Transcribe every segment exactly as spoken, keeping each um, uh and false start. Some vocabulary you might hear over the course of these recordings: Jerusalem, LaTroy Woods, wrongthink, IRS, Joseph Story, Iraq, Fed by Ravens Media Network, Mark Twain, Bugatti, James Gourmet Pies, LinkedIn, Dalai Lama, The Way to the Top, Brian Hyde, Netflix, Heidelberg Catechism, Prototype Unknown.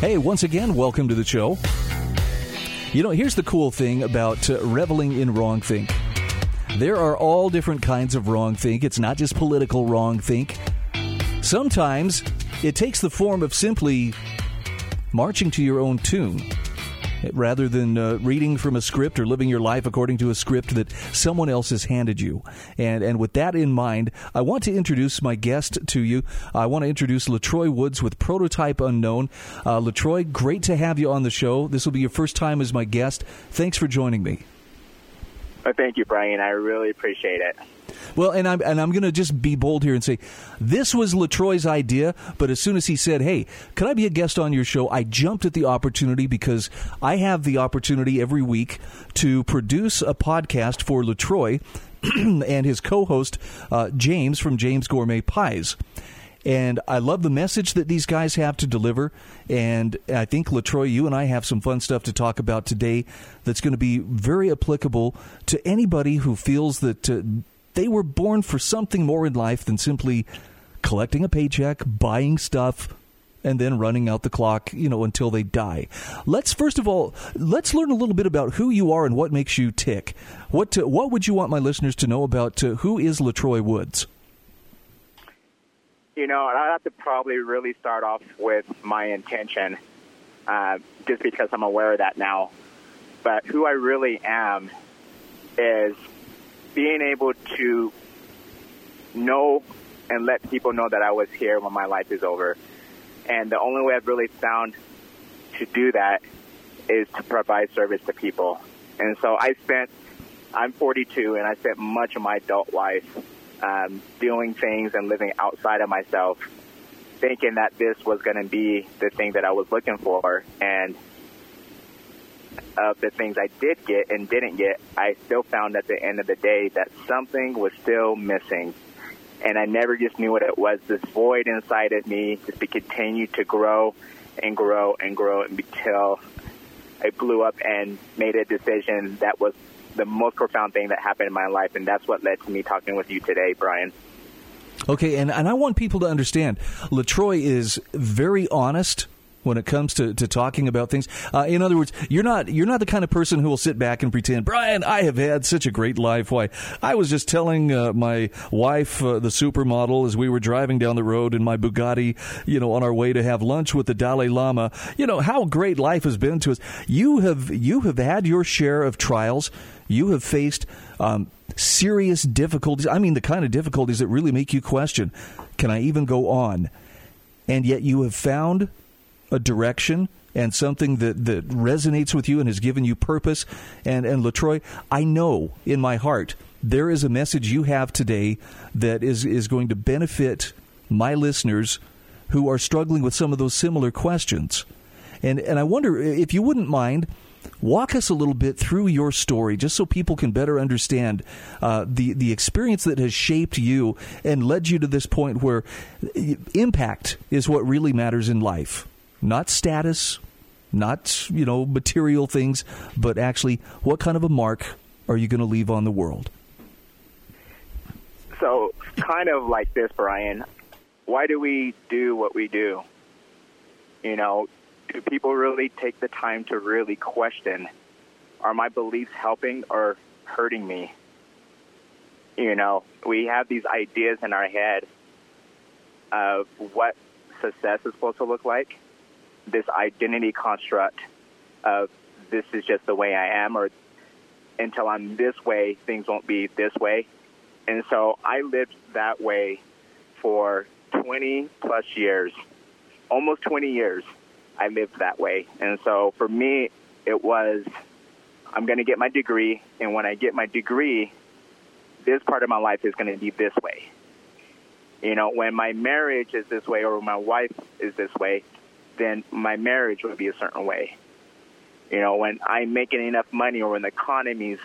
Hey, once again, welcome to the show. You know, here's the cool thing about uh, reveling in wrongthink. There are all different kinds of wrongthink. It's not just political wrongthink. Sometimes it takes the form of simply marching to your own tune, rather than uh, reading from a script or living your life according to a script that someone else has handed you. And and with that in mind, I want to introduce my guest to you. I want to introduce LaTroy Woods with Prototype Unknown. Uh, LaTroy, great to have you on the show. This will be your first time as my guest. Thanks for joining me. Oh, thank you, Brian. I really appreciate it. Well, and I'm and I'm going to just be bold here and say this was LaTroy's idea, but as soon as he said, hey, could I be a guest on your show, I jumped at the opportunity because I have the opportunity every week to produce a podcast for LaTroy and his co-host, uh, James from James Gourmet Pies. And I love the message that these guys have to deliver. And I think, LaTroy, you and I have some fun stuff to talk about today that's going to be very applicable to anybody who feels that uh, they were born for something more in life than simply collecting a paycheck, buying stuff, and then running out the clock, you know, until they die. Let's, first of all, let's learn a little bit about who you are and what makes you tick. What to, what would you want my listeners to know about uh, who is LaTroy Woods? You know, I'd have to probably really start off with my intention, uh, just because I'm aware of that now. But who I really am is being able to know and let people know that I was here when my life is over. And the only way I've really found to do that is to provide service to people. And so I spent, I'm forty-two, and I spent much of my adult life Um, doing things and living outside of myself, thinking that this was going to be the thing that I was looking for. And of the things I did get and didn't get, I still found at the end of the day that something was still missing. And I never just knew what it was. This void inside of me just continued to grow and grow and grow until it blew up and made a decision that was the most profound thing that happened in my life, and that's what led to me talking with you today, Brian. Okay, and, and I want people to understand, LaTroy is very honest when it comes to, to talking about things. Uh, in other words, you're not you're not the kind of person who will sit back and pretend, Brian, I have had such a great life. Why, I was just telling uh, my wife, uh, the supermodel, as we were driving down the road in my Bugatti, you know, on our way to have lunch with the Dalai Lama, you know, how great life has been to us. You have, you have had your share of trials. You have faced um, serious difficulties. I mean, the kind of difficulties that really make you question, can I even go on? And yet you have found a direction and something that, that resonates with you and has given you purpose. And, and LaTroy, I know in my heart there is a message you have today that is, is going to benefit my listeners who are struggling with some of those similar questions. And, and I wonder if you wouldn't mind, walk us a little bit through your story, just so people can better understand uh, the, the experience that has shaped you and led you to this point where impact is what really matters in life. Not status, not, you know, material things, but actually what kind of a mark are you going to leave on the world? So kind of like this, Brian, why do we do what we do? You know, do people really take the time to really question, are my beliefs helping or hurting me? You know, we have these ideas in our head of what success is supposed to look like, this identity construct of this is just the way I am, or until I'm this way, things won't be this way. And so I lived that way for twenty plus years, almost twenty years. I lived that way. And so for me, it was, I'm going to get my degree. And when I get my degree, this part of my life is going to be this way. You know, when my marriage is this way or my wife is this way, then my marriage would be a certain way. You know, when I'm making enough money or when the economy's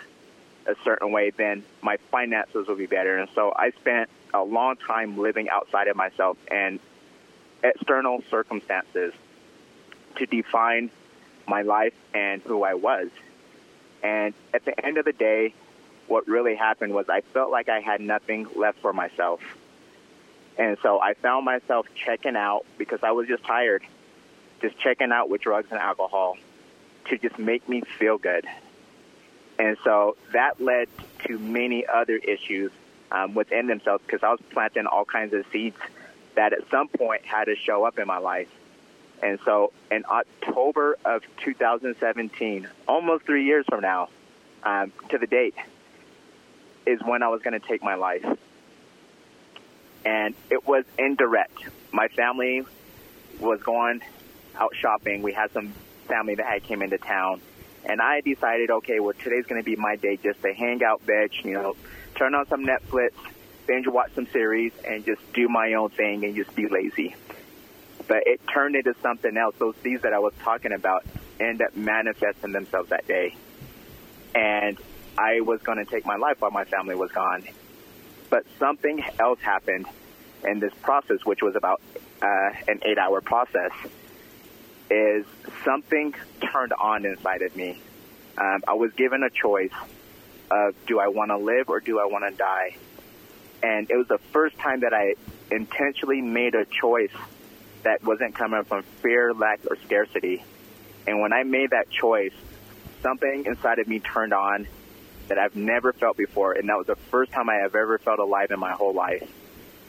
a certain way, then my finances will be better. And so I spent a long time living outside of myself and external circumstances to define my life and who I was. And at the end of the day, what really happened was I felt like I had nothing left for myself. And so I found myself checking out because I was just tired, just checking out with drugs and alcohol to just make me feel good. And so that led to many other issues um, within themselves, because I was planting all kinds of seeds that at some point had to show up in my life. And so in October of two thousand seventeen, almost three years from now, um, to the date, is when I was going to take my life. And it was indirect. My family was going out shopping. We had some family that had came into town. And I decided, okay, well, today's going to be my day just to hang out, bitch, you know, turn on some Netflix, binge watch some series, and just do my own thing and just be lazy. But it turned into something else. Those seeds that I was talking about ended up manifesting themselves that day. And I was going to take my life while my family was gone. But something else happened in this process, which was about uh, an eight-hour process, is something turned on inside of me. Um, I was given a choice of do I want to live or do I want to die? And it was the first time that I intentionally made a choice that wasn't coming from fear, lack, or scarcity. And when I made that choice, something inside of me turned on that I've never felt before, and that was the first time I have ever felt alive in my whole life.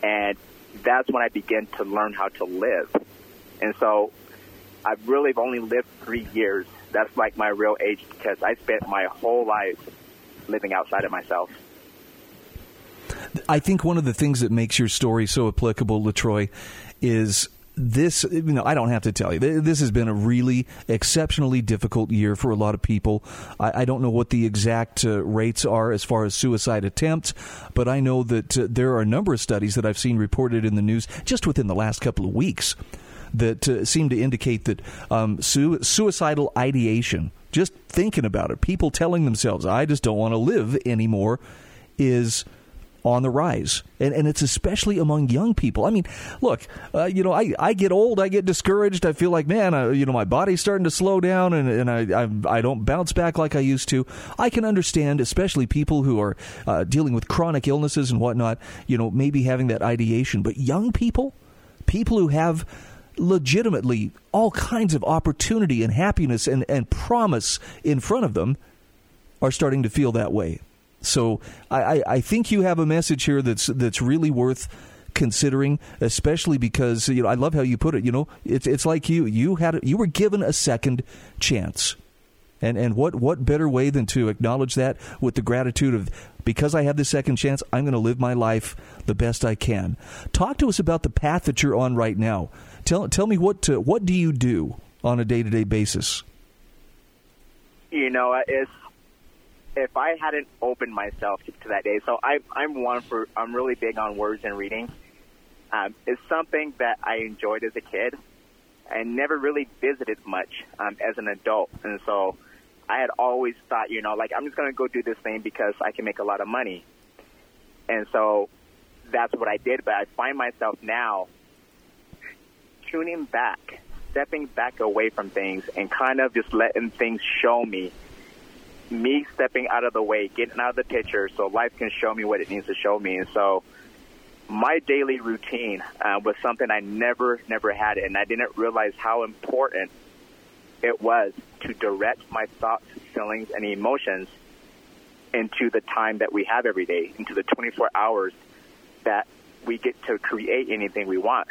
And that's when I began to learn how to live. And so I've really only lived three years. That's like my real age, because I spent my whole life living outside of myself. I think one of the things that makes your story so applicable, LaTroy, is this, you know, I don't have to tell you, this has been a really exceptionally difficult year for a lot of people. I, I don't know what the exact uh, rates are as far as suicide attempts, but I know that uh, there are a number of studies that I've seen reported in the news just within the last couple of weeks that uh, seem to indicate that um, su- suicidal ideation, just thinking about it, people telling themselves, I just don't want to live anymore, is on the rise. And and it's especially among young people. I mean, look, uh, you know, I, I get old, I get discouraged. I feel like, man, I, you know, my body's starting to slow down and, and I, I I don't bounce back like I used to. I can understand, especially people who are uh, dealing with chronic illnesses and whatnot, you know, maybe having that ideation. But young people, people who have legitimately all kinds of opportunity and happiness and, and promise in front of them, are starting to feel that way. So I, I think you have a message here that's that's really worth considering, especially because, you know, I love how you put it. You know, it's it's like you you had you were given a second chance, and and what what better way than to acknowledge that with the gratitude of, because I have the second chance, I'm going to live my life the best I can. Talk to us about the path that you're on right now. Tell tell me what to, what do you do on a day to day basis? You know, it's. If I hadn't opened myself to that day, so I, I'm one for, I'm really big on words and reading. Um, it's something that I enjoyed as a kid and never really visited much um, as an adult. And so I had always thought, you know, like, I'm just going to go do this thing because I can make a lot of money. And so that's what I did. But I find myself now tuning back, stepping back away from things and kind of just letting things show me. Me stepping out of the way, getting out of the picture so life can show me what it needs to show me. And so my daily routine uh, was something I never, never had, and I didn't realize how important it was to direct my thoughts, feelings, and emotions into the time that we have every day, into the twenty-four hours that we get to create anything we want.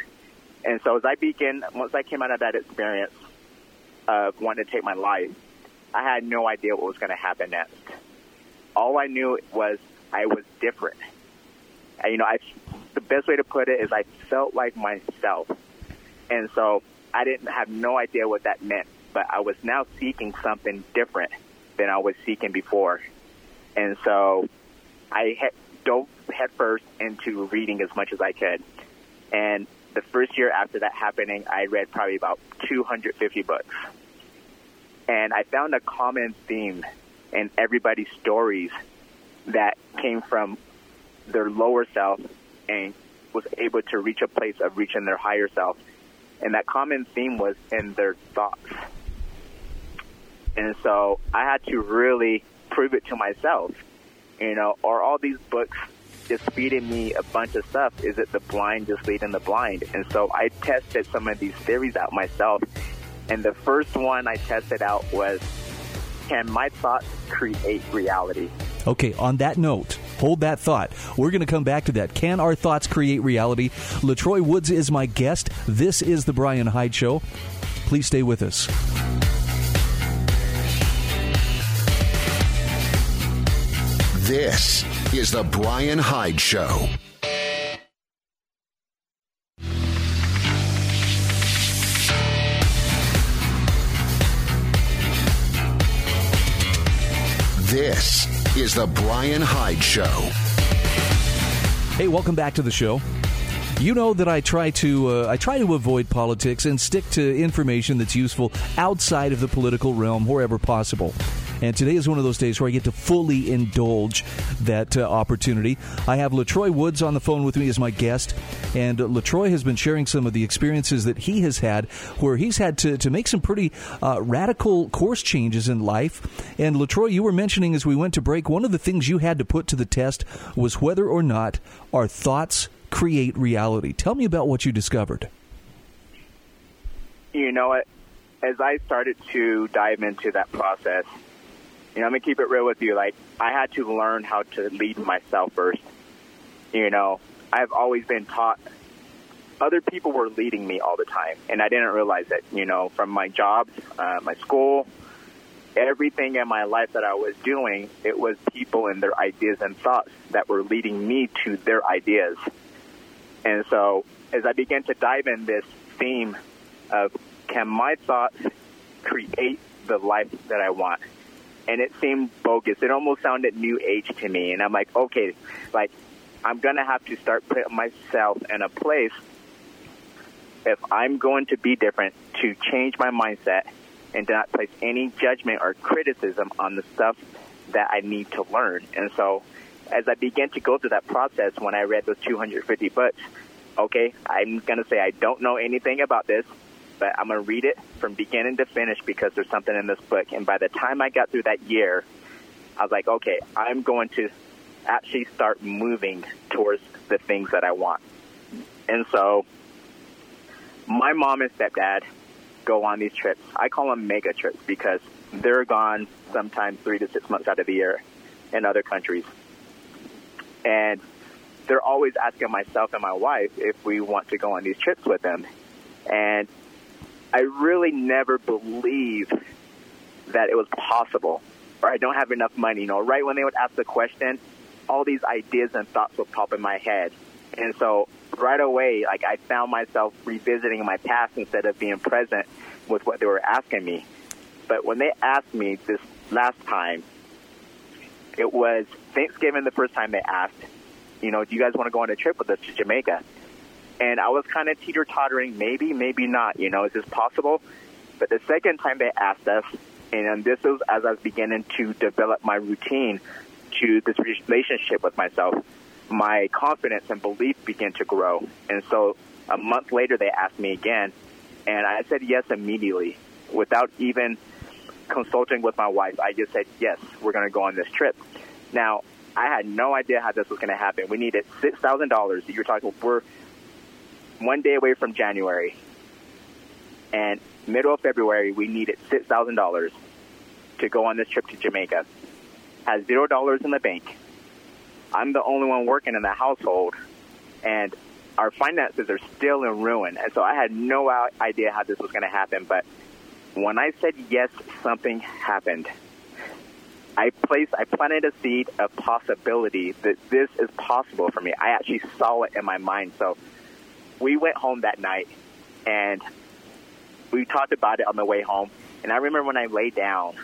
And so as I began, once I came out of that experience of wanting to take my life, I had no idea what was going to happen next. All I knew was I was different. And, you know, I, the best way to put it is I felt like myself. And so I didn't have no idea what that meant, but I was now seeking something different than I was seeking before. And so I he- dove headfirst into reading as much as I could. And the first year after that happening, I read probably about two hundred fifty books. And I found a common theme in everybody's stories that came from their lower self and was able to reach a place of reaching their higher self. And that common theme was in their thoughts. And so I had to really prove it to myself, you know, are all these books just feeding me a bunch of stuff? Is it the blind just leading the blind? And so I tested some of these theories out myself. And the first one I tested out was, can my thoughts create reality? Okay, on that note, hold that thought. We're going to come back to that. Can our thoughts create reality? LaTroy Woods is my guest. This is The Brian Hyde Show. Please stay with us. This is The Brian Hyde Show. This is The Brian Hyde Show. Hey, welcome back to the show. You know that I try to uh, I try to avoid politics and stick to information that's useful outside of the political realm wherever possible. And today is one of those days where I get to fully indulge that uh, opportunity. I have LaTroy Woods on the phone with me as my guest. And uh, LaTroy has been sharing some of the experiences that he has had where he's had to, to make some pretty uh, radical course changes in life. And LaTroy, you were mentioning as we went to break, one of the things you had to put to the test was whether or not our thoughts create reality. Tell me about what you discovered. You know, as I started to dive into that process, you know, I'm going to keep it real with you. Like, I had to learn how to lead myself first. You know, I've always been taught other people were leading me all the time, and I didn't realize it. You know, from my job, uh, my school, everything in my life that I was doing, it was people and their ideas and thoughts that were leading me to their ideas. And so as I began to dive in this theme of, can my thoughts create the life that I want? And it seemed bogus. It almost sounded new age to me. And I'm like, okay, like, I'm going to have to start putting myself in a place, if I'm going to be different, to change my mindset and to not place any judgment or criticism on the stuff that I need to learn. And so as I began to go through that process, when I read those two hundred fifty books, okay, I'm going to say I don't know anything about this, but I'm going to read it from beginning to finish because there's something in this book. And by the time I got through that year, I was like, okay, I'm going to actually start moving towards the things that I want. And so my mom and stepdad go on these trips. I call them mega trips because they're gone sometimes three to six months out of the year in other countries. And they're always asking myself and my wife if we want to go on these trips with them. And I really never believed that it was possible, or I don't have enough money. You know, right when they would ask the question, all these ideas and thoughts would pop in my head. And so right away, like, I found myself revisiting my past instead of being present with what they were asking me. But when they asked me this last time, it was Thanksgiving the first time they asked, you know, do you guys want to go on a trip with us to Jamaica? And I was kind of teeter-tottering, maybe, maybe not, you know, is this possible? But the second time they asked us, and this was as I was beginning to develop my routine to this relationship with myself, my confidence and belief began to grow. And so a month later, they asked me again, and I said yes immediately. Without even consulting with my wife, I just said, yes, we're going to go on this trip. Now, I had no idea how this was going to happen. We needed six thousand dollars. You're talking, we're one day away from January, and middle of February, we needed six thousand dollars to go on this trip to Jamaica. Has zero dollars in the bank. I'm the only one working in the household, and our finances are still in ruin. And so I had no idea how this was going to happen. But when I said yes, something happened. I placed, I planted a seed of possibility that this is possible for me. I actually saw it in my mind. So we went home that night, and we talked about it on the way home. And I remember when I lay down,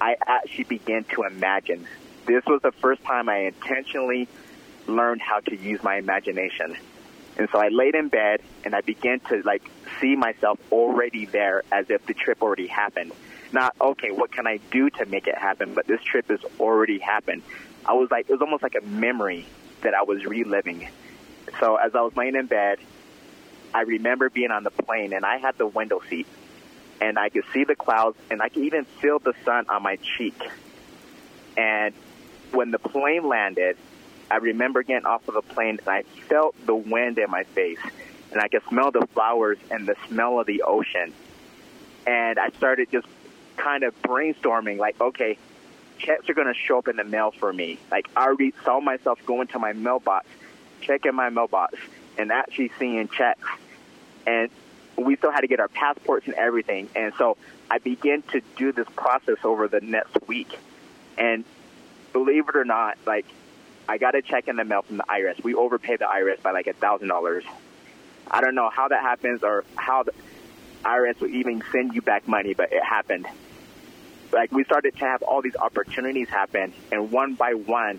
I actually began to imagine. This was the first time I intentionally learned how to use my imagination. And so I laid in bed, and I began to, like, see myself already there as if the trip already happened. Not, okay, what can I do to make it happen, but this trip has already happened. I was like, it was almost like a memory that I was reliving. So as I was laying in bed, I remember being on the plane, and I had the window seat, and I could see the clouds, and I could even feel the sun on my cheek. And when the plane landed, I remember getting off of the plane, and I felt the wind in my face, and I could smell the flowers and the smell of the ocean. And I started just kind of brainstorming, like, okay, checks are going to show up in the mail for me. Like, I already saw myself going to my mailbox, checking my mailbox, and actually seeing checks. And we still had to get our passports and everything. And so I began to do this process over the next week. And believe it or not, like, I got a check in the mail from the I R S. We overpaid the I R S by like a thousand dollars. I don't know how that happens or how the I R S would even send you back money, but it happened. Like, we started to have all these opportunities happen, and one by one,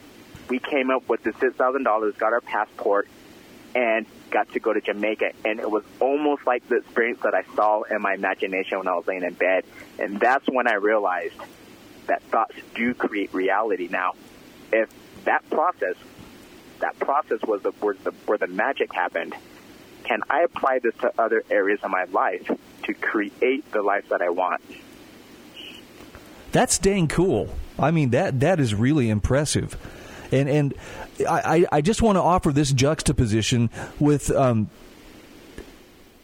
we came up with the six thousand dollars, got our passport, and got to go to Jamaica. And it was almost like the experience that I saw in my imagination when I was laying in bed. And that's when I realized that thoughts do create reality. Now, if that process, that process was the, where, the, where the magic happened, can I apply this to other areas of my life to create the life that I want? That's dang cool. I mean, that that is really impressive. And and I, I just want to offer this juxtaposition with, um,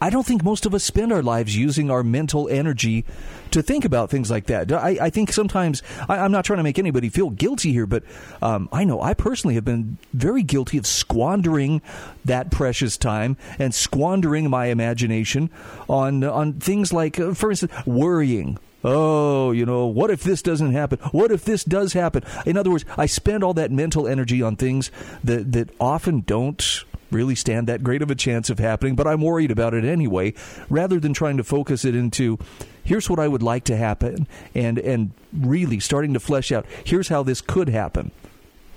I don't think most of us spend our lives using our mental energy to think about things like that. I, I think sometimes, I, I'm not trying to make anybody feel guilty here, but um, I know I personally have been very guilty of squandering that precious time and squandering my imagination on, on things like, for instance, worrying. Oh, you know, what if this doesn't happen? What if this does happen? In other words, I spend all that mental energy on things that, that often don't really stand that great of a chance of happening, but I'm worried about it anyway, rather than trying to focus it into, here's what I would like to happen, and, and really starting to flesh out, here's how this could happen.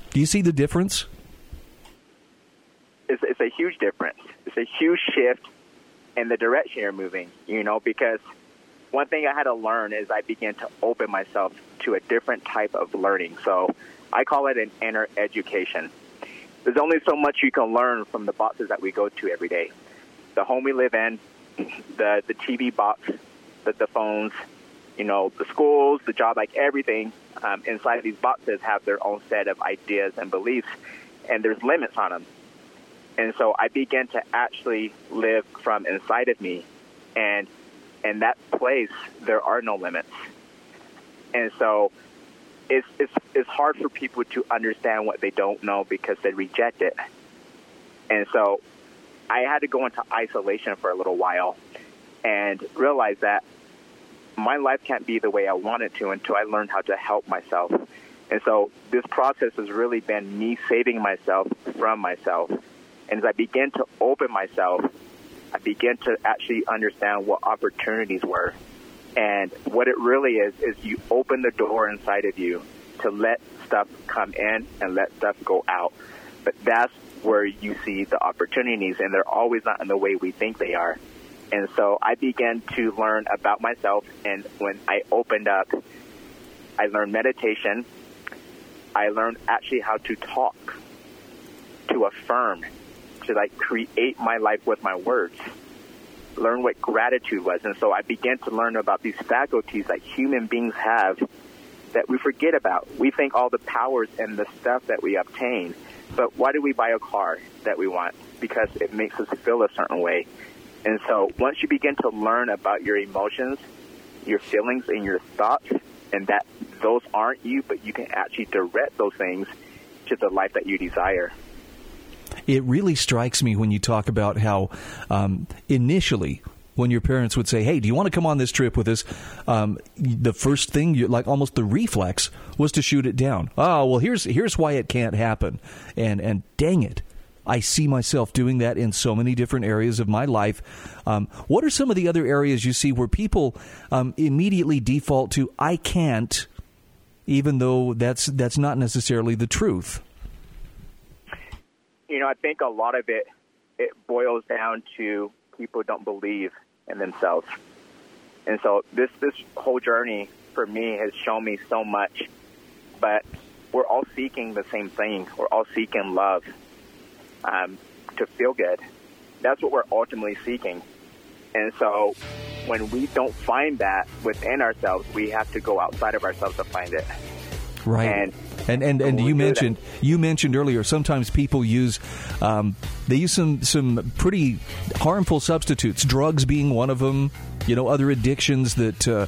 Do you see the difference? It's, it's a huge difference. It's a huge shift in the direction you're moving, you know, because one thing I had to learn is I began to open myself to a different type of learning. So I call it an inner education. There's only so much you can learn from the boxes that we go to every day. The home we live in, the, the T V box, the, the phones, you know, the schools, the job, like everything um, inside of these boxes have their own set of ideas and beliefs, and there's limits on them. And so I began to actually live from inside of me, and in that place, there are no limits. And so it's, it's it's hard for people to understand what they don't know because they reject it. And so I had to go into isolation for a little while and realize that my life can't be the way I want it to until I learn how to help myself. And so this process has really been me saving myself from myself. And as I began to open myself, I began to actually understand what opportunities were. And what it really is, is you open the door inside of you to let stuff come in and let stuff go out. But that's where you see the opportunities, and they're always not in the way we think they are. And so I began to learn about myself, and when I opened up, I learned meditation. I learned actually how to talk, to affirm, to like create my life with my words, learn what gratitude was. And so I began to learn about these faculties that human beings have that we forget about. We think all the powers and the stuff that we obtain, but why do we buy a car that we want? Because it makes us feel a certain way. And so once you begin to learn about your emotions, your feelings, and your thoughts, and that those aren't you, but you can actually direct those things to the life that you desire. It really strikes me when you talk about how um, initially when your parents would say, hey, do you want to come on this trip with us? Um, the first thing, you, like almost the reflex, was to shoot it down. Oh, well, here's here's why it can't happen. And, and dang it, I see myself doing that in so many different areas of my life. Um, what are some of the other areas you see where people um, immediately default to I can't, even though that's that's not necessarily the truth? You know, I think a lot of it it boils down to people don't believe in themselves. And so this, this whole journey for me has shown me so much. But we're all seeking the same thing. We're all seeking love, um, to feel good. That's what we're ultimately seeking. And so when we don't find that within ourselves, we have to go outside of ourselves to find it. Right. And And and, and you mentioned you mentioned earlier, sometimes people use um, they use some some pretty harmful substitutes, drugs being one of them, you know, other addictions that uh,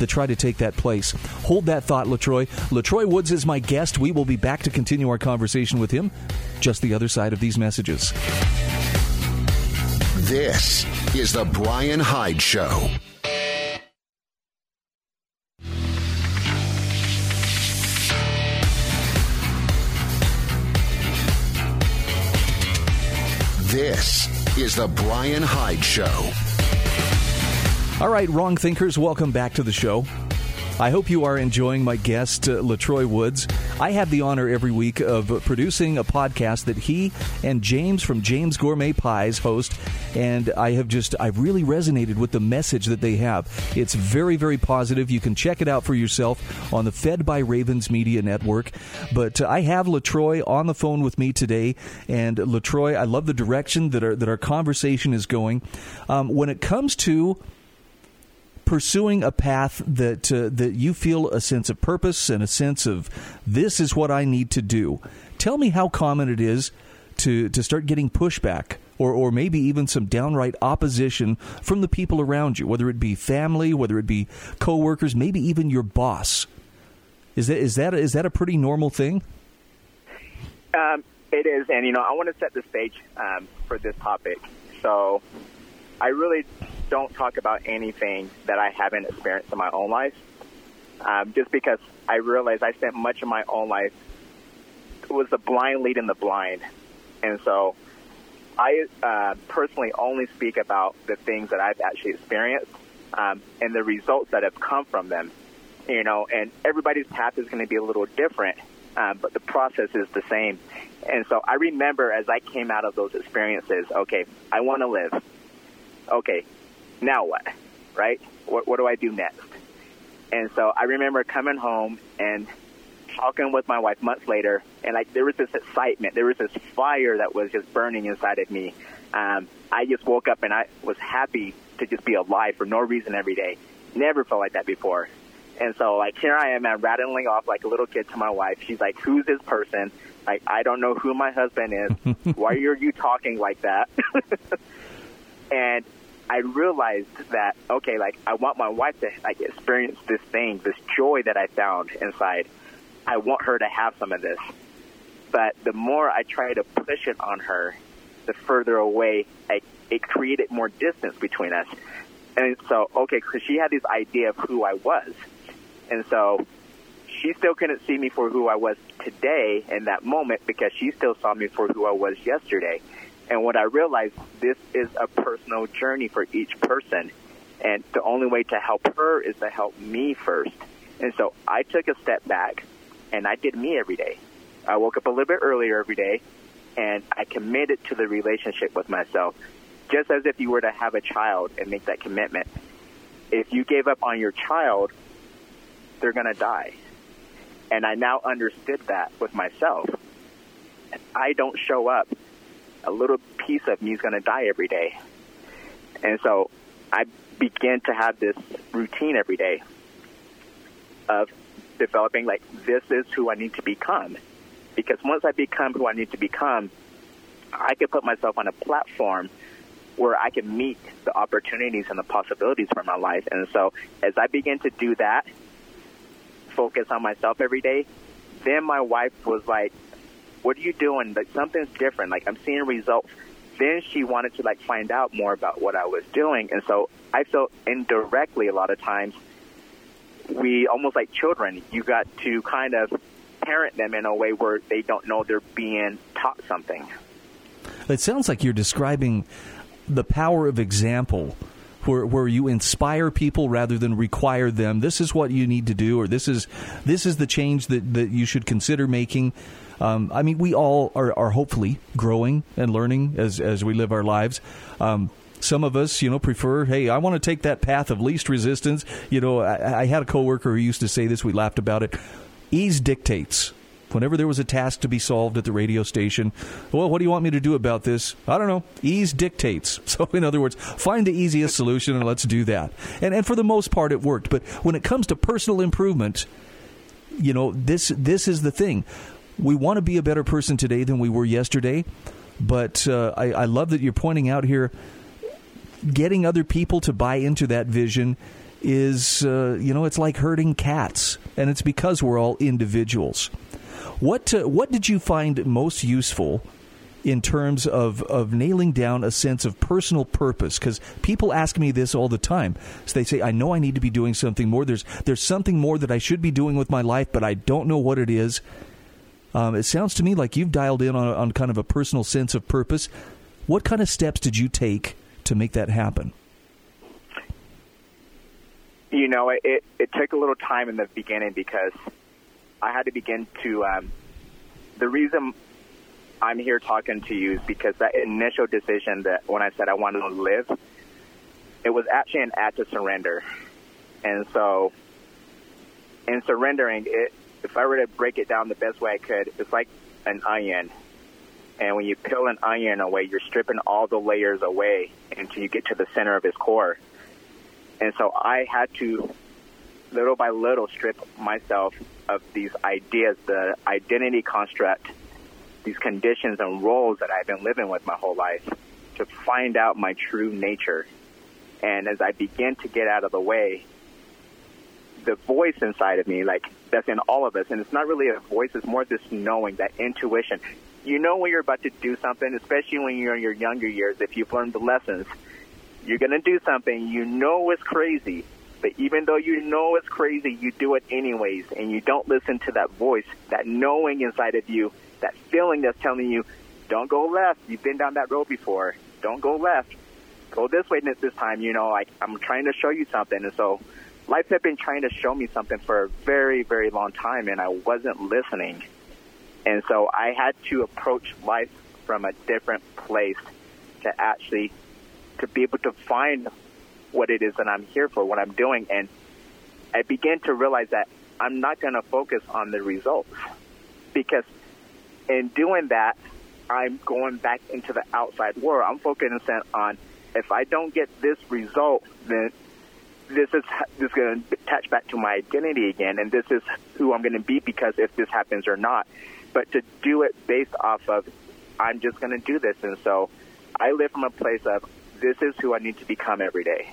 that try to take that place. Hold that thought, LaTroy. LaTroy Woods is my guest. We will be back to continue our conversation with him just the other side of these messages. This is the Brian Hyde Show. This is the Brian Hyde Show. All right, wrong thinkers, welcome back to the show. I hope you are enjoying my guest, uh, LaTroy Woods. I have the honor every week of producing a podcast that he and James from James Gourmet Pies host, and I have just, I've really resonated with the message that they have. It's very, very positive. You can check it out for yourself on the Fed by Ravens Media Network. But uh, I have LaTroy on the phone with me today, and LaTroy, I love the direction that our, that our conversation is going. Um, when it comes to pursuing a path that uh, that you feel a sense of purpose and a sense of this is what I need to do. Tell me how common it is to, to start getting pushback or, or maybe even some downright opposition from the people around you, whether it be family, whether it be coworkers, maybe even your boss. Is that is that is that a pretty normal thing? Um, it is, and you know I want to set the stage um, for this topic. So I really don't talk about anything that I haven't experienced in my own life, um, just because I realized I spent much of my own life, it was the blind leading the blind. And so I uh, personally only speak about the things that I've actually experienced um, and the results that have come from them, you know, and everybody's path is going to be a little different, uh, but the process is the same. And so I remember as I came out of those experiences, okay, I want to live. Okay. Now what, right? What, what do I do next? And so I remember coming home and talking with my wife months later, and like there was this excitement, there was this fire that was just burning inside of me. Um, I just woke up and I was happy to just be alive for no reason every day. Never felt like that before. And so like here I am, I'm rattling off like a little kid to my wife. She's like, who's this person? Like, I don't know who my husband is. Why are you talking like that? And I realized that, okay, like I want my wife to like experience this thing, this joy that I found inside. I want her to have some of this. But the more I try to push it on her, the further away I, it created more distance between us. And so, okay, because she had this idea of who I was. And so she still couldn't see me for who I was today in that moment because she still saw me for who I was yesterday. And what I realized, this is a personal journey for each person. And the only way to help her is to help me first. And so I took a step back, and I did me every day. I woke up a little bit earlier every day, and I committed to the relationship with myself, just as if you were to have a child and make that commitment. If you gave up on your child, they're going to die. And I now understood that with myself. If I don't show up, a little piece of me is going to die every day. And so I began to have this routine every day of developing, like, this is who I need to become. Because once I become who I need to become, I could put myself on a platform where I can meet the opportunities and the possibilities for my life. And so as I began to do that, focus on myself every day, then my wife was like, what are you doing? Like, something's different. Like, I'm seeing results. Then she wanted to, like, find out more about what I was doing. And so I felt indirectly a lot of times we almost like children. You got to kind of parent them in a way where they don't know they're being taught something. It sounds like you're describing the power of example, where where you inspire people rather than require them. This is what you need to do, or this is this is the change that, that you should consider making. Um, I mean, we all are, are hopefully growing and learning as, as we live our lives. Um, some of us, you know, prefer, hey, I want to take that path of least resistance. You know, I, I had a coworker who used to say this. We laughed about it. Ease dictates. Whenever there was a task to be solved at the radio station, well, what do you want me to do about this? I don't know. Ease dictates. So, in other words, find the easiest solution and let's do that. And and for the most part, it worked. But when it comes to personal improvement, you know, this this is the thing. We want to be a better person today than we were yesterday. But uh, I, I love that you're pointing out here, getting other people to buy into that vision is, uh, you know, it's like herding cats. And it's because we're all individuals. What uh, what did you find most useful in terms of, of nailing down a sense of personal purpose? Because people ask me this all the time. So they say, I know I need to be doing something more. There's there's something more that I should be doing with my life, but I don't know what it is. Um, it sounds to me like you've dialed in on, on kind of a personal sense of purpose. What kind of steps did you take to make that happen? You know, it, it, it took a little time in the beginning because I had to begin to, um, the reason I'm here talking to you is because that initial decision that when I said I wanted to live, it was actually an act of surrender. And so in surrendering it, if I were to break it down the best way I could, it's like an onion. And when you peel an onion away, you're stripping all the layers away until you get to the center of its core. And so I had to, little by little, strip myself of these ideas, the identity construct, these conditions and roles that I've been living with my whole life, to find out my true nature. And as I began to get out of the way, the voice inside of me, like that's in all of us, and it's not really a voice, it's more this knowing, that intuition. You know when you're about to do something, especially when you're in your younger years, if you've learned the lessons, you're going to do something you know is crazy. But even though you know it's crazy, you do it anyways, and you don't listen to that voice, that knowing inside of you, that feeling that's telling you, don't go left. You've been down that road before. Don't go left. Go this way this time. You know, like I'm trying to show you something. And so life had been trying to show me something for a very, very long time, and I wasn't listening. And so I had to approach life from a different place to actually to be able to find what it is that I'm here for, what I'm doing. And I began to realize that I'm not going to focus on the results, because in doing that, I'm going back into the outside world. I'm focusing on, if I don't get this result, then this is, this is going to attach back to my identity again, and this is who I'm going to be because if this happens or not. But to do it based off of, I'm just going to do this. And so I live from a place of, this is who I need to become every day.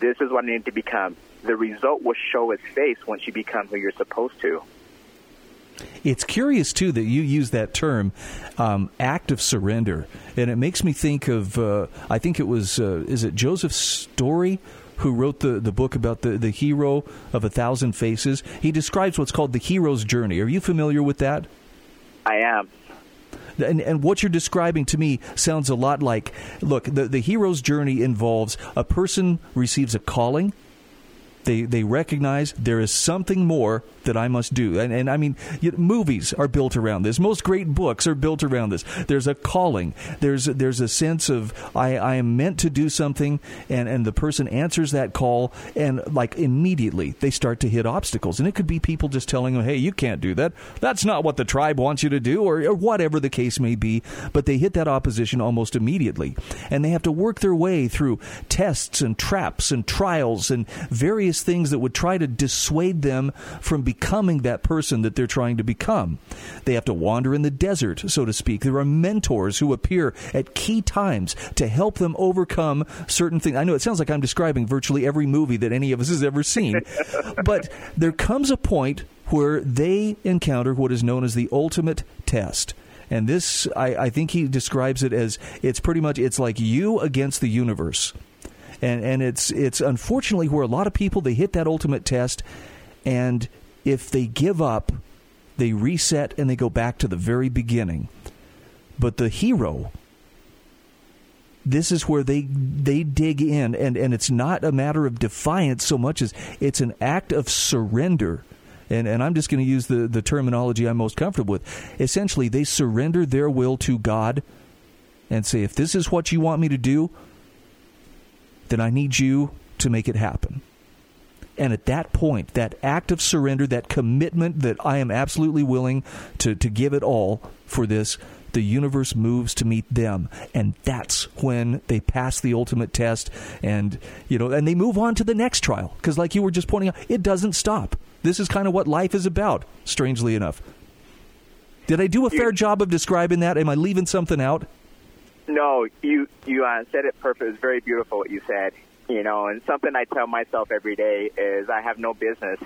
This is what I need to become. The result will show its face once you become who you're supposed to. It's curious, too, that you use that term, um, act of surrender. And it makes me think of, uh, I think it was, uh, is it Joseph Story who wrote the, the book about the, the hero of A Thousand Faces? He describes what's called the hero's journey. Are you familiar with that? I am. And, and what you're describing to me sounds a lot like, look, the, the hero's journey involves a person receives a calling. They they recognize there is something more that I must do. And, and I mean, you know, movies are built around this. Most great books are built around this. There's a calling. There's there's a sense of I, I am meant to do something. And, and the person answers that call. And like immediately they start to hit obstacles. And it could be people just telling them, hey, you can't do that. That's not what the tribe wants you to do, or, or whatever the case may be. But they hit that opposition almost immediately. And they have to work their way through tests and traps and trials and various things that would try to dissuade them from becoming that person that they're trying to become. They have to wander in the desert, so to speak. There are mentors who appear at key times to help them overcome certain things. I know it sounds like I'm describing virtually every movie that any of us has ever seen, but there comes a point where they encounter what is known as the ultimate test. And this, I, I think he describes it as, it's pretty much, it's like you against the universe. And and it's it's unfortunately where a lot of people, they hit that ultimate test, and if they give up, they reset and they go back to the very beginning. But the hero, this is where they they dig in, and, and it's not a matter of defiance so much as it's an act of surrender. and, and I'm just going to use the, the terminology I'm most comfortable with. Essentially, they surrender their will to God and say, if this is what you want me to do, then I need you to make it happen. And at that point, that act of surrender, that commitment that I am absolutely willing to, to give it all for this, the universe moves to meet them. And that's when they pass the ultimate test and, you know, and they move on to the next trial. Because like you were just pointing out, it doesn't stop. This is kind of what life is about, strangely enough. Did I do a fair job of describing that? Am I leaving something out? No, you, you uh, said it perfect. It was very beautiful what you said. You know, and something I tell myself every day is I have no business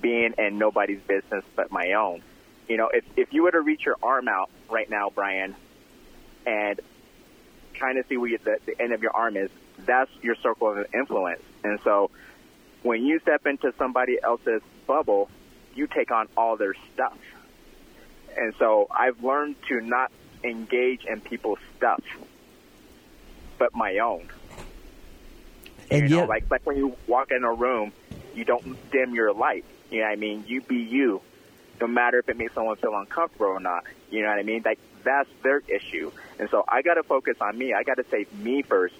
being in nobody's business but my own. You know, if if you were to reach your arm out right now, Brian, and trying to see where you, the, the end of your arm is, that's your circle of influence. And so when you step into somebody else's bubble, you take on all their stuff. And so I've learned to not engage in people's stuff but my own. And you know, yet, like, like when you walk in a room, you don't dim your light. You know what I mean? You be you, no matter if it makes someone feel uncomfortable or not. You know what I mean? Like, that's their issue. And so I got to focus on me. I got to save me first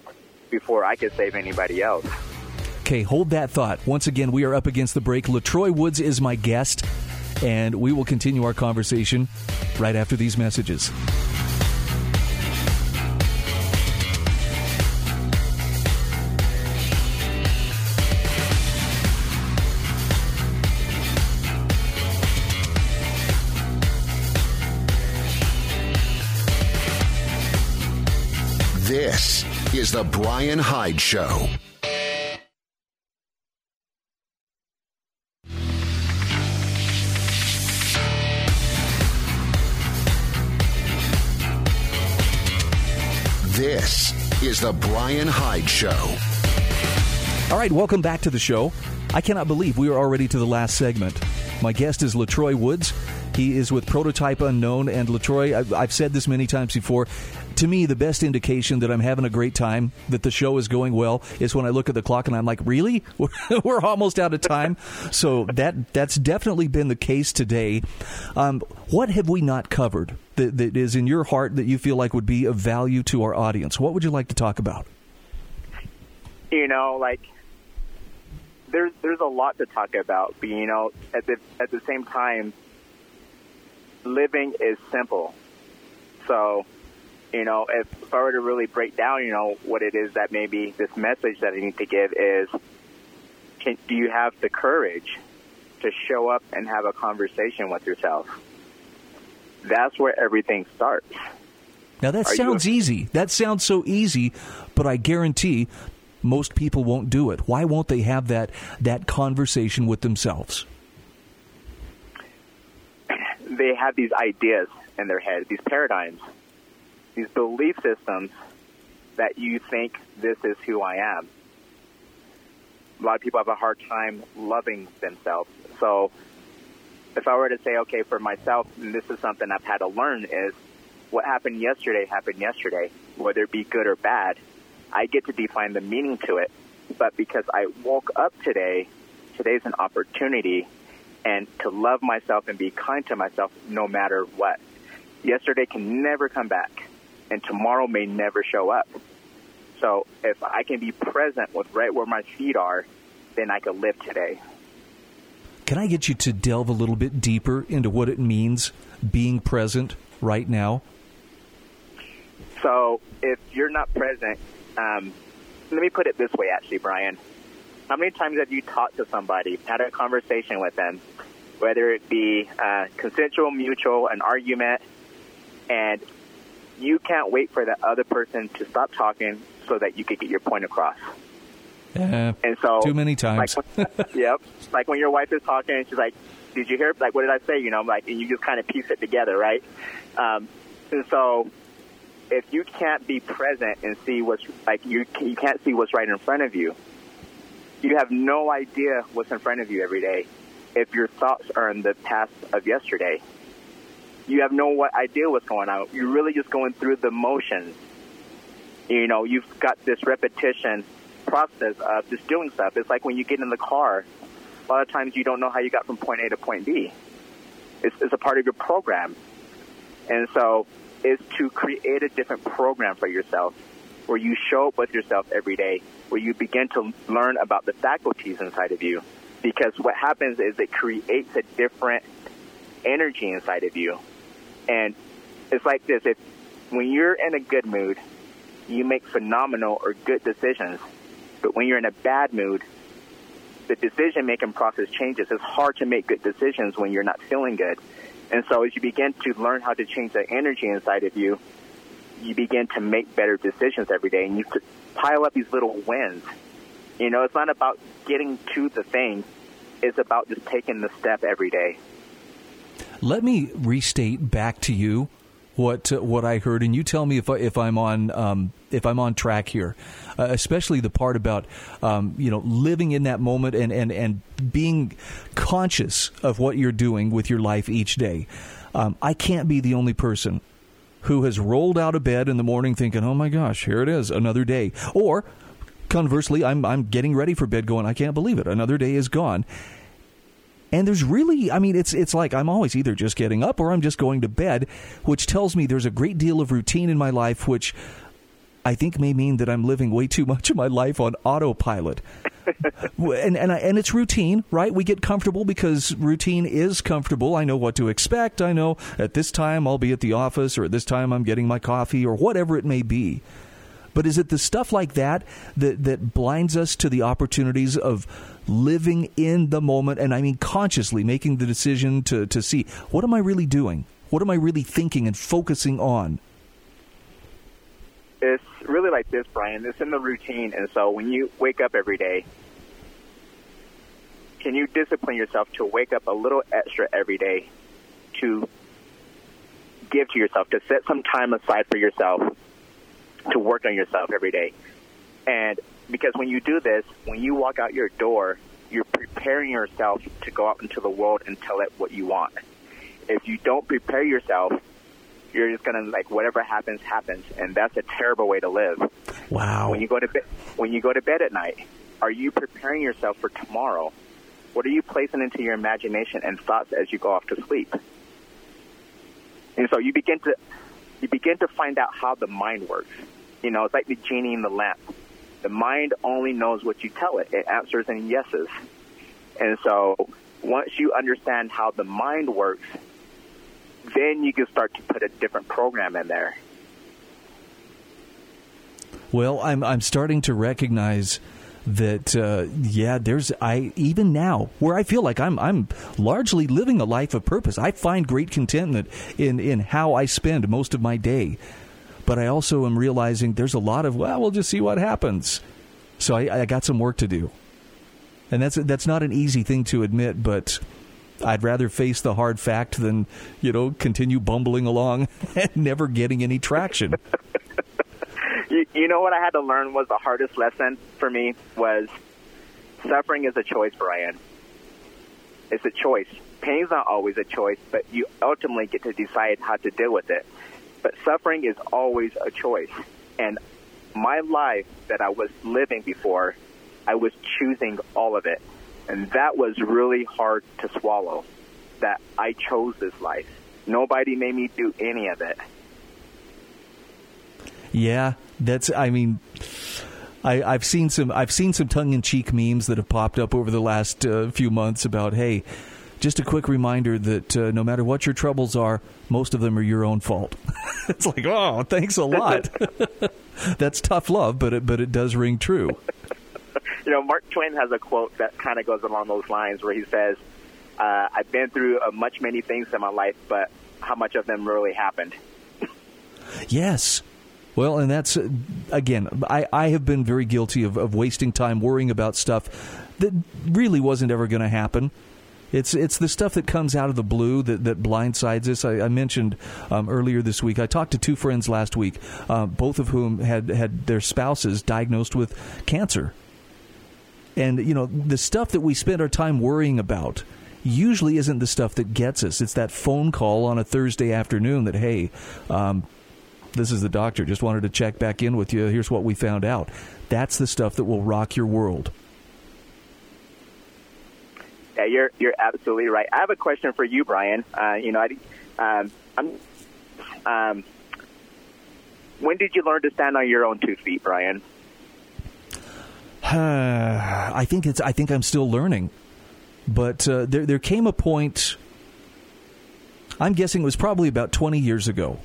before I can save anybody else. Okay, hold that thought. Once again, we are up against the break. LaTroy Woods is my guest, and we will continue our conversation right after these messages. This is the Brian Hyde Show. This is the Brian Hyde Show. All right, welcome back to the show. I cannot believe we are already to the last segment. My guest is LaTroy Woods. He is with Prototype Unknown. And LaTroy, I've, I've said this many times before, to me, the best indication that I'm having a great time, that the show is going well, is when I look at the clock and I'm like, really? We're, we're almost out of time. So that that's definitely been the case today. Um, what have we not covered that, that is in your heart that you feel like would be of value to our audience? What would you like to talk about? You know, like, there's, there's a lot to talk about. But, you know, at the at the same time, living is simple. So, you know, if, if I were to really break down, you know, what it is that maybe this message that I need to give is, can, do you have the courage to show up and have a conversation with yourself? That's where everything starts. Now, that Are sounds you- easy. That sounds so easy, but I guarantee most people won't do it. Why won't they have that that conversation with themselves? They have these ideas in their head, these paradigms, these belief systems that you think this is who I am. A lot of people have a hard time loving themselves. So if I were to say, okay, for myself, and this is something I've had to learn, is what happened yesterday happened yesterday, whether it be good or bad. I get to define the meaning to it. But because I woke up today, today's an opportunity, and to love myself and be kind to myself no matter what. Yesterday can never come back, and tomorrow may never show up. So if I can be present with right where my feet are, then I can live today. Can I get you to delve a little bit deeper into what it means being present right now? So if you're not present, um, let me put it this way, actually, Brian. How many times have you talked to somebody, had a conversation with them, whether it be uh, consensual, mutual, an argument, and you can't wait for the other person to stop talking so that you can get your point across? Uh, and so, too many times. Like when, yep. Like when your wife is talking and she's like, did you hear? Like, what did I say? You know, like, and you just kind of piece it together, right? Um, and so if you can't be present and see what's, like, you, you can't see what's right in front of you, you have no idea what's in front of you every day if your thoughts are in the past of yesterday. You have no idea what's going on. You're really just going through the motions. You know, you've got this repetition process of just doing stuff. It's like when you get in the car, a lot of times you don't know how you got from point A to point B. It's, it's a part of your program. And so it's to create a different program for yourself where you show up with yourself every day, where you begin to learn about the faculties inside of you. Because what happens is it creates a different energy inside of you. And it's like this. If when you're in a good mood, you make phenomenal or good decisions. But when you're in a bad mood, the decision-making process changes. It's hard to make good decisions when you're not feeling good. And so as you begin to learn how to change the energy inside of you, you begin to make better decisions every day. And you pile up these little wins. You know, it's not about getting to the thing. It's about just taking the step every day. Let me restate back to you what uh, what I heard, and you tell me if I, if I'm on um, if I'm on track here, uh, especially the part about um, you know living in that moment and, and, and being conscious of what you're doing with your life each day. Um, I can't be the only person who has rolled out of bed in the morning thinking, "Oh my gosh, here it is, another day," or conversely, I'm I'm getting ready for bed going, "I can't believe it, another day is gone." And there's really, I mean, it's it's like I'm always either just getting up or I'm just going to bed, which tells me there's a great deal of routine in my life, which I think may mean that I'm living way too much of my life on autopilot. and and, I, and it's routine, right? We get comfortable because routine is comfortable. I know what to expect. I know at this time I'll be at the office, or at this time I'm getting my coffee, or whatever it may be. But is it the stuff like that, that that blinds us to the opportunities of living in the moment? And I mean, consciously making the decision to, to see, what am I really doing? What am I really thinking and focusing on? It's really like this, Brian. It's in the routine. And so when you wake up every day, can you discipline yourself to wake up a little extra every day to give to yourself, to set some time aside for yourself, to work on yourself every day? And because when you do this, when you walk out your door, you're preparing yourself to go out into the world and tell it what you want. If you don't prepare yourself, you're just going to, like, whatever happens, happens. And that's a terrible way to live. Wow. When you go to bed, when you go to bed at night, are you preparing yourself for tomorrow? What are you placing into your imagination and thoughts as you go off to sleep? And so you begin to, you begin to find out how the mind works. You know, it's like the genie in the lamp. The mind only knows what you tell it. It answers in yeses. And so once you understand how the mind works, then you can start to put a different program in there. Well, I'm I'm starting to recognize that, uh, yeah, there's I even now where I feel like I'm I'm largely living a life of purpose. I find great contentment in, in how I spend most of my day. But I also am realizing there's a lot of, well, we'll just see what happens. So I, I got some work to do. And that's that's not an easy thing to admit, but I'd rather face the hard fact than, you know, continue bumbling along and never getting any traction. you, you know what I had to learn was the hardest lesson for me was suffering is a choice, Brian. It's a choice. Pain's not always a choice, but you ultimately get to decide how to deal with it. But suffering is always a choice. And my life that I was living before, I was choosing all of it. And that was really hard to swallow, that I chose this life. Nobody made me do any of it. Yeah, that's, I mean, I, I've seen some, I've seen some tongue-in-cheek memes that have popped up over the last uh, few months about, hey, just a quick reminder that uh, no matter what your troubles are, most of them are your own fault. It's like, oh, thanks a lot. That's tough love, but it, but it does ring true. You know, Mark Twain has a quote that kind of goes along those lines where he says, uh, I've been through a much many things in my life, but how much of them really happened? Yes. Well, and that's, uh, again, I, I have been very guilty of, of wasting time worrying about stuff that really wasn't ever going to happen. It's it's the stuff that comes out of the blue that, that blindsides us. I, I mentioned um, earlier this week, I talked to two friends last week, uh, both of whom had, had their spouses diagnosed with cancer. And, you know, the stuff that we spend our time worrying about usually isn't the stuff that gets us. It's that phone call on a Thursday afternoon that, hey, um, this is the doctor. Just wanted to check back in with you. Here's what we found out. That's the stuff that will rock your world. yeah, you're you're absolutely right. I have a question for you, Brian. Uh, you know, I, um, I'm. Um, when did you learn to stand on your own two feet, Brian? Uh, I think it's. I think I'm still learning, but uh, there there came a point. I'm guessing it was probably about twenty years ago,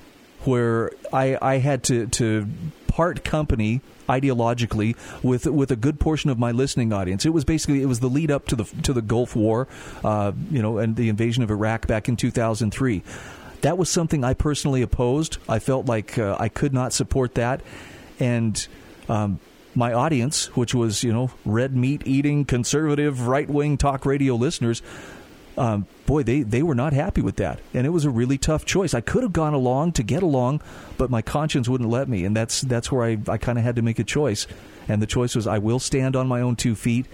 where I I had to to part company ideologically with with a good portion of my listening audience. It was basically it was the lead up to the to the Gulf War, uh, you know, and the invasion of Iraq back in two thousand three. That was something I personally opposed. I felt like uh, I could not support that, and um, my audience, which was, you know, red meat eating conservative right wing talk radio listeners, um, boy, they they were not happy with that, and it was a really tough choice. I could have gone along to get along, but my conscience wouldn't let me, and that's that's where I I kind of had to make a choice, and the choice was I will stand on my own two feet.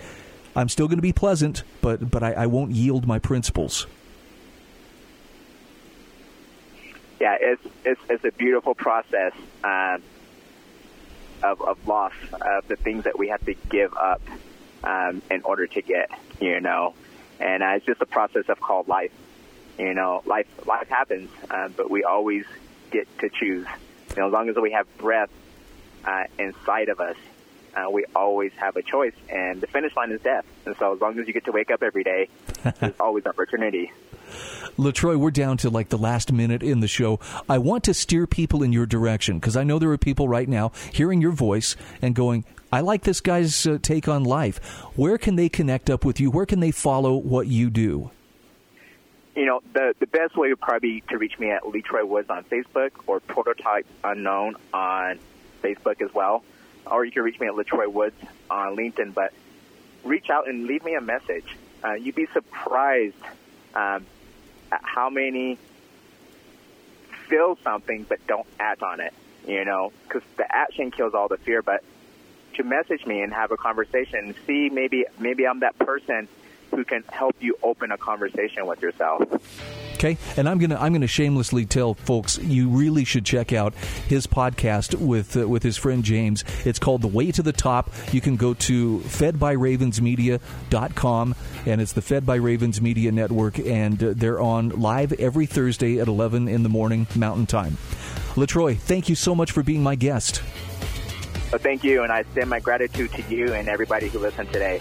I'm still going to be pleasant, but but I, I won't yield my principles. Yeah, it's, it's it's a beautiful process uh, of of loss of the things that we have to give up um, in order to get, you know, and uh, it's just a process of called life. You know, life life happens, uh, but we always get to choose. You know, as long as we have breath uh, inside of us, uh, we always have a choice, and the finish line is death. And so, as long as you get to wake up every day, there's always opportunity. LaTroy, we're down to like the last minute in the show. I want to steer people in your direction because I know there are people right now hearing your voice and going, I like this guy's uh, take on life. Where can they connect up with you? Where can they follow what you do? You know, the, the best way would probably be to reach me at LaTroy Woods on Facebook or Prototype Unknown on Facebook as well. Or you can reach me at LaTroy Woods on LinkedIn. But reach out and leave me a message. Uh, you'd be surprised um, how many feel something but don't act on it, you know, because the action kills all the fear. But to message me and have a conversation and see maybe maybe I'm that person who can help you open a conversation with yourself. Okay, and I'm gonna I'm gonna shamelessly tell folks you really should check out his podcast with uh, with his friend James. It's called The Way to the Top. You can go to fed by ravens media dot com, and it's the Fed by Ravens Media Network, and uh, they're on live every Thursday at eleven in the morning Mountain Time. LaTroy, thank you so much for being my guest. Well, thank you, and I send my gratitude to you and everybody who listened today.